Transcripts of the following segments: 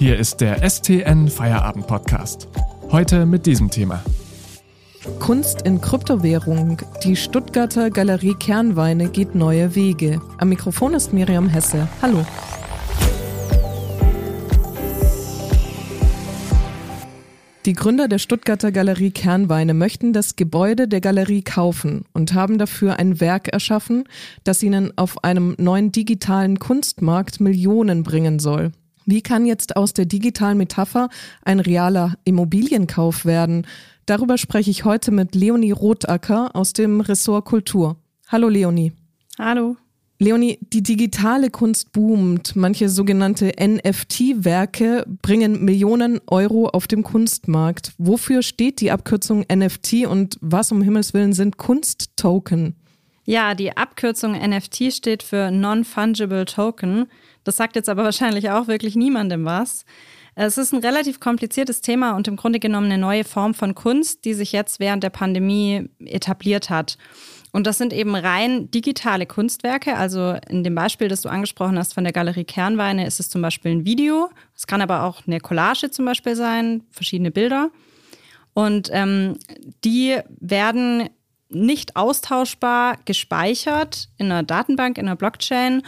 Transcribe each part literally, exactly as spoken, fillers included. Hier ist der S T N Feierabend Podcast. Heute mit diesem Thema. Kunst in Kryptowährung. Die Stuttgarter Galerie Kernweine geht neue Wege. Am Mikrofon ist Miriam Hesse. Hallo. Die Gründer der Stuttgarter Galerie Kernweine möchten das Gebäude der Galerie kaufen und haben dafür ein Werk erschaffen, das ihnen auf einem neuen digitalen Kunstmarkt Millionen bringen soll. Wie kann jetzt aus der digitalen Metapher ein realer Immobilienkauf werden? Darüber spreche ich heute mit Leonie Rothacker aus dem Ressort Kultur. Hallo Leonie. Hallo. Leonie, die digitale Kunst boomt. Manche sogenannte N F T-Werke bringen Millionen Euro auf dem Kunstmarkt. Wofür steht die Abkürzung N F T und was um Himmels Willen sind Kunsttoken? Ja, die Abkürzung N F T steht für Non-Fungible Token. Das sagt jetzt aber wahrscheinlich auch wirklich niemandem was. Es ist ein relativ kompliziertes Thema und im Grunde genommen eine neue Form von Kunst, die sich jetzt während der Pandemie etabliert hat. Und das sind eben rein digitale Kunstwerke. Also in dem Beispiel, das du angesprochen hast von der Galerie Kernweine, ist es zum Beispiel ein Video. Es kann aber auch eine Collage zum Beispiel sein, verschiedene Bilder. Und ähm, die werden nicht austauschbar gespeichert in einer Datenbank, in einer Blockchain.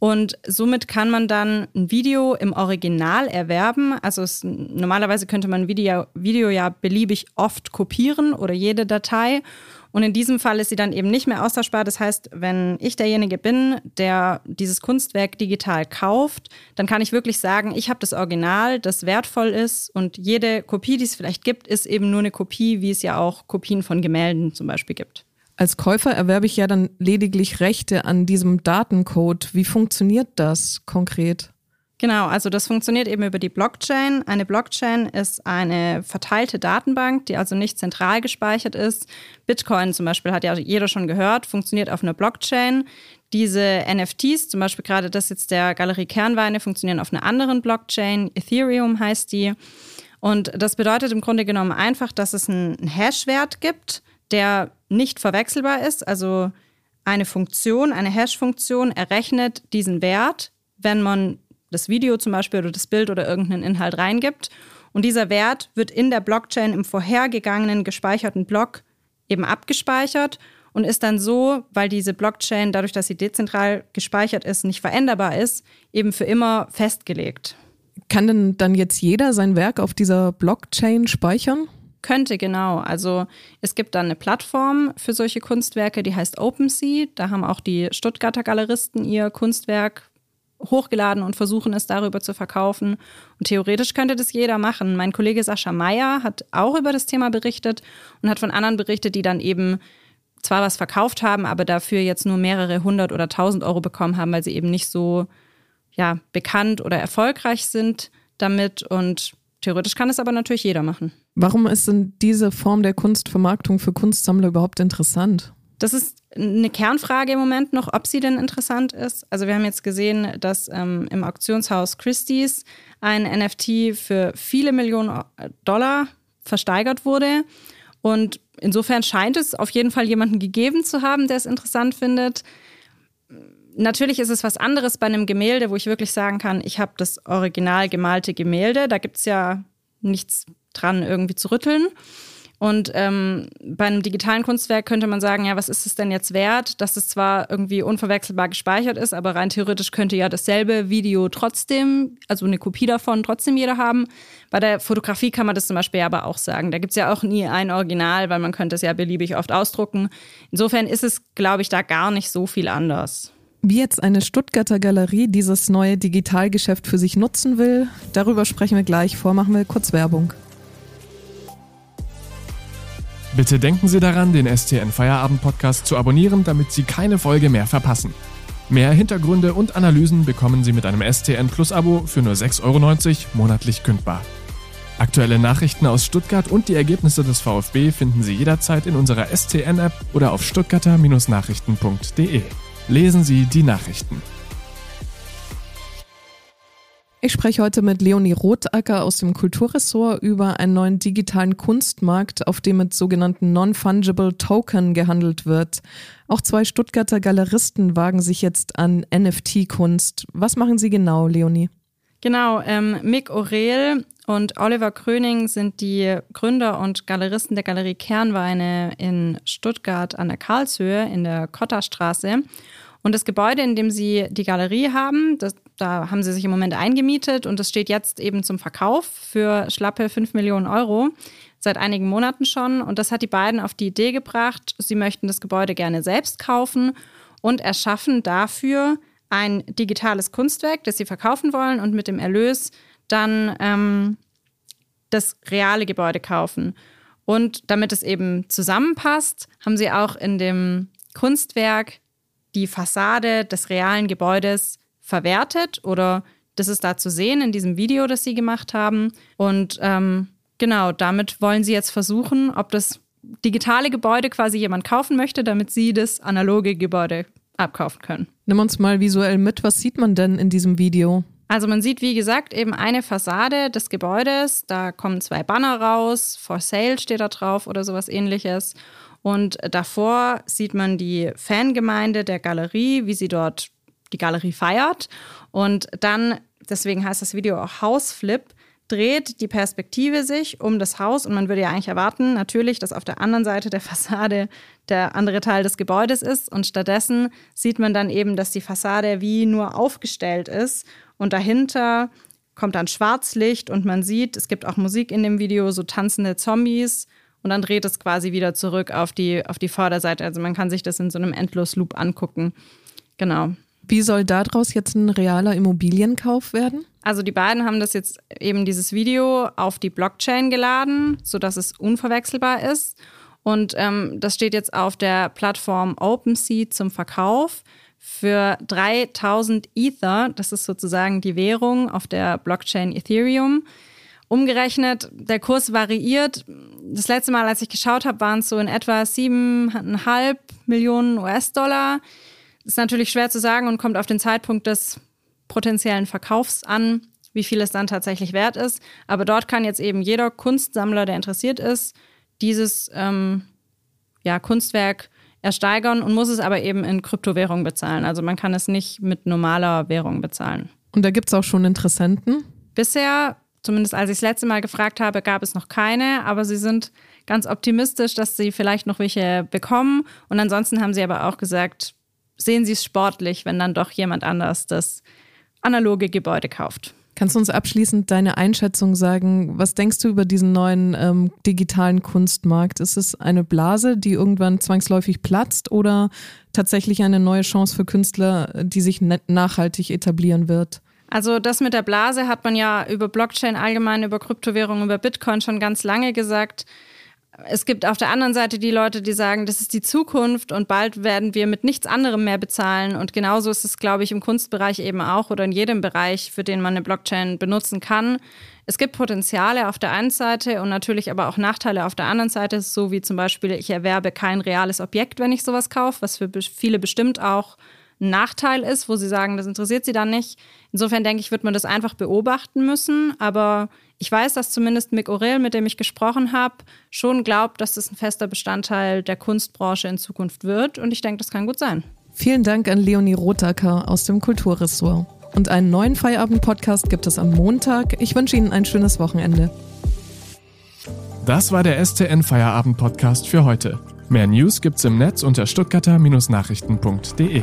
Und somit kann man dann ein Video im Original erwerben. Also es, normalerweise könnte man ein Video, Video ja beliebig oft kopieren oder jede Datei. Und in diesem Fall ist sie dann eben nicht mehr austauschbar. Das heißt, wenn ich derjenige bin, der dieses Kunstwerk digital kauft, dann kann ich wirklich sagen, ich habe das Original, das wertvoll ist. Und jede Kopie, die es vielleicht gibt, ist eben nur eine Kopie, wie es ja auch Kopien von Gemälden zum Beispiel gibt. Als Käufer erwerbe ich ja dann lediglich Rechte an diesem Datencode. Wie funktioniert das konkret? Genau, also das funktioniert eben über die Blockchain. Eine Blockchain ist eine verteilte Datenbank, die also nicht zentral gespeichert ist. Bitcoin zum Beispiel, hat ja jeder schon gehört, funktioniert auf einer Blockchain. Diese N F Ts, zum Beispiel gerade das jetzt der Galerie Kernweine, funktionieren auf einer anderen Blockchain. Ethereum heißt die. Und das bedeutet im Grunde genommen einfach, dass es einen Hashwert gibt, der nicht verwechselbar ist. Also eine Funktion, eine Hash-Funktion errechnet diesen Wert, wenn man das Video zum Beispiel oder das Bild oder irgendeinen Inhalt reingibt. Und dieser Wert wird in der Blockchain im vorhergegangenen gespeicherten Block eben abgespeichert und ist dann so, weil diese Blockchain, dadurch, dass sie dezentral gespeichert ist, nicht veränderbar ist, eben für immer festgelegt. Kann denn dann jetzt jeder sein Werk auf dieser Blockchain speichern? Könnte, genau. Also es gibt dann eine Plattform für solche Kunstwerke, die heißt OpenSea. Da haben auch die Stuttgarter Galeristen ihr Kunstwerk hochgeladen und versuchen es darüber zu verkaufen. Und theoretisch könnte das jeder machen. Mein Kollege Sascha Meyer hat auch über das Thema berichtet und hat von anderen berichtet, die dann eben zwar was verkauft haben, aber dafür jetzt nur mehrere hundert oder tausend Euro bekommen haben, weil sie eben nicht so ja, bekannt oder erfolgreich sind damit. Und theoretisch kann es aber natürlich jeder machen. Warum ist denn diese Form der Kunstvermarktung für Kunstsammler überhaupt interessant? Das ist eine Kernfrage im Moment noch, ob sie denn interessant ist. Also wir haben jetzt gesehen, dass ähm, im Auktionshaus Christie's ein N F T für viele Millionen Dollar versteigert wurde. Und insofern scheint es auf jeden Fall jemanden gegeben zu haben, der es interessant findet. Natürlich ist es was anderes bei einem Gemälde, wo ich wirklich sagen kann, ich habe das original gemalte Gemälde. Da gibt es ja nichts dran irgendwie zu rütteln. Und ähm, bei einem digitalen Kunstwerk könnte man sagen, ja, was ist es denn jetzt wert, dass es zwar irgendwie unverwechselbar gespeichert ist, aber rein theoretisch könnte ja dasselbe Video trotzdem, also eine Kopie davon trotzdem jeder haben. Bei der Fotografie kann man das zum Beispiel aber auch sagen. Da gibt es ja auch nie ein Original, weil man könnte es ja beliebig oft ausdrucken. Insofern ist es, glaube ich, da gar nicht so viel anders. Wie jetzt eine Stuttgarter Galerie dieses neue Digitalgeschäft für sich nutzen will, darüber sprechen wir gleich. Vormachen wir kurz Werbung. Bitte denken Sie daran, den S T N Feierabend Podcast zu abonnieren, damit Sie keine Folge mehr verpassen. Mehr Hintergründe und Analysen bekommen Sie mit einem S T N Plus Abo für nur sechs Euro neunzig monatlich kündbar. Aktuelle Nachrichten aus Stuttgart und die Ergebnisse des VfB finden Sie jederzeit in unserer S T N App oder auf stuttgarter Nachrichten punkt de. Lesen Sie die Nachrichten. Ich spreche heute mit Leonie Rothacker aus dem Kulturressort über einen neuen digitalen Kunstmarkt, auf dem mit sogenannten Non-Fungible Token gehandelt wird. Auch zwei Stuttgarter Galeristen wagen sich jetzt an N F T-Kunst. Was machen Sie genau, Leonie? Genau, ähm, Mick Aurel und Oliver Kröning sind die Gründer und Galeristen der Galerie Kernweine in Stuttgart an der Karlshöhe in der Kotterstraße. Und das Gebäude, in dem sie die Galerie haben, das, da haben sie sich im Moment eingemietet und das steht jetzt eben zum Verkauf für schlappe fünf Millionen Euro, seit einigen Monaten schon. Und das hat die beiden auf die Idee gebracht, sie möchten das Gebäude gerne selbst kaufen und erschaffen dafür ein digitales Kunstwerk, das sie verkaufen wollen und mit dem Erlös dann ähm, das reale Gebäude kaufen. Und damit es eben zusammenpasst, haben sie auch in dem Kunstwerk die Fassade des realen Gebäudes verwertet oder das ist da zu sehen in diesem Video, das sie gemacht haben. Und ähm, genau, damit wollen sie jetzt versuchen, ob das digitale Gebäude quasi jemand kaufen möchte, damit sie das analoge Gebäude abkaufen können. Nimm uns mal visuell mit, was sieht man denn in diesem Video? Also man sieht, wie gesagt, eben eine Fassade des Gebäudes, da kommen zwei Banner raus, for sale steht da drauf oder sowas ähnliches. Und davor sieht man die Fangemeinde der Galerie, wie sie dort die Galerie feiert. Und dann, deswegen heißt das Video auch Hausflip, dreht die Perspektive sich um das Haus und man würde ja eigentlich erwarten, natürlich, dass auf der anderen Seite der Fassade der andere Teil des Gebäudes ist und stattdessen sieht man dann eben, dass die Fassade wie nur aufgestellt ist und dahinter kommt dann Schwarzlicht und man sieht, es gibt auch Musik in dem Video, so tanzende Zombies und dann dreht es quasi wieder zurück auf die, auf die Vorderseite. Also man kann sich das in so einem Endlosloop angucken. Genau. Wie soll daraus jetzt ein realer Immobilienkauf werden? Also die beiden haben das jetzt eben dieses Video auf die Blockchain geladen, sodass es unverwechselbar ist. Und ähm, das steht jetzt auf der Plattform OpenSea zum Verkauf für dreitausend Ether. Das ist sozusagen die Währung auf der Blockchain Ethereum. Umgerechnet, der Kurs variiert. Das letzte Mal, als ich geschaut habe, waren es so in etwa sieben Komma fünf Millionen US-Dollar. Ist natürlich schwer zu sagen und kommt auf den Zeitpunkt des potenziellen Verkaufs an, wie viel es dann tatsächlich wert ist. Aber dort kann jetzt eben jeder Kunstsammler, der interessiert ist, dieses ähm, ja, Kunstwerk ersteigern und muss es aber eben in Kryptowährung bezahlen. Also man kann es nicht mit normaler Währung bezahlen. Und da gibt es auch schon Interessenten? Bisher, zumindest als ich das letzte Mal gefragt habe, gab es noch keine, aber sie sind ganz optimistisch, dass sie vielleicht noch welche bekommen. Und ansonsten haben sie aber auch gesagt, sehen Sie es sportlich, wenn dann doch jemand anders das analoge Gebäude kauft. Kannst du uns abschließend deine Einschätzung sagen? Was denkst du über diesen neuen ähm, digitalen Kunstmarkt? Ist es eine Blase, die irgendwann zwangsläufig platzt oder tatsächlich eine neue Chance für Künstler, die sich nachhaltig etablieren wird? Also das mit der Blase hat man ja über Blockchain allgemein, über Kryptowährungen, über Bitcoin schon ganz lange gesagt. Es gibt auf der anderen Seite die Leute, die sagen, das ist die Zukunft und bald werden wir mit nichts anderem mehr bezahlen. Und genauso ist es, glaube ich, im Kunstbereich eben auch oder in jedem Bereich, für den man eine Blockchain benutzen kann. Es gibt Potenziale auf der einen Seite und natürlich aber auch Nachteile auf der anderen Seite, so wie zum Beispiel, ich erwerbe kein reales Objekt, wenn ich sowas kaufe, was für viele bestimmt auch ein Nachteil ist, wo sie sagen, das interessiert sie dann nicht. Insofern denke ich, wird man das einfach beobachten müssen. Aber ich weiß, dass zumindest Mick Aurel, mit dem ich gesprochen habe, schon glaubt, dass das ein fester Bestandteil der Kunstbranche in Zukunft wird. Und ich denke, das kann gut sein. Vielen Dank an Leonie Rothacker aus dem Kulturressort. Und einen neuen Feierabend-Podcast gibt es am Montag. Ich wünsche Ihnen ein schönes Wochenende. Das war der S T N Feierabend-Podcast für heute. Mehr News gibt's im Netz unter stuttgarter Nachrichten punkt de.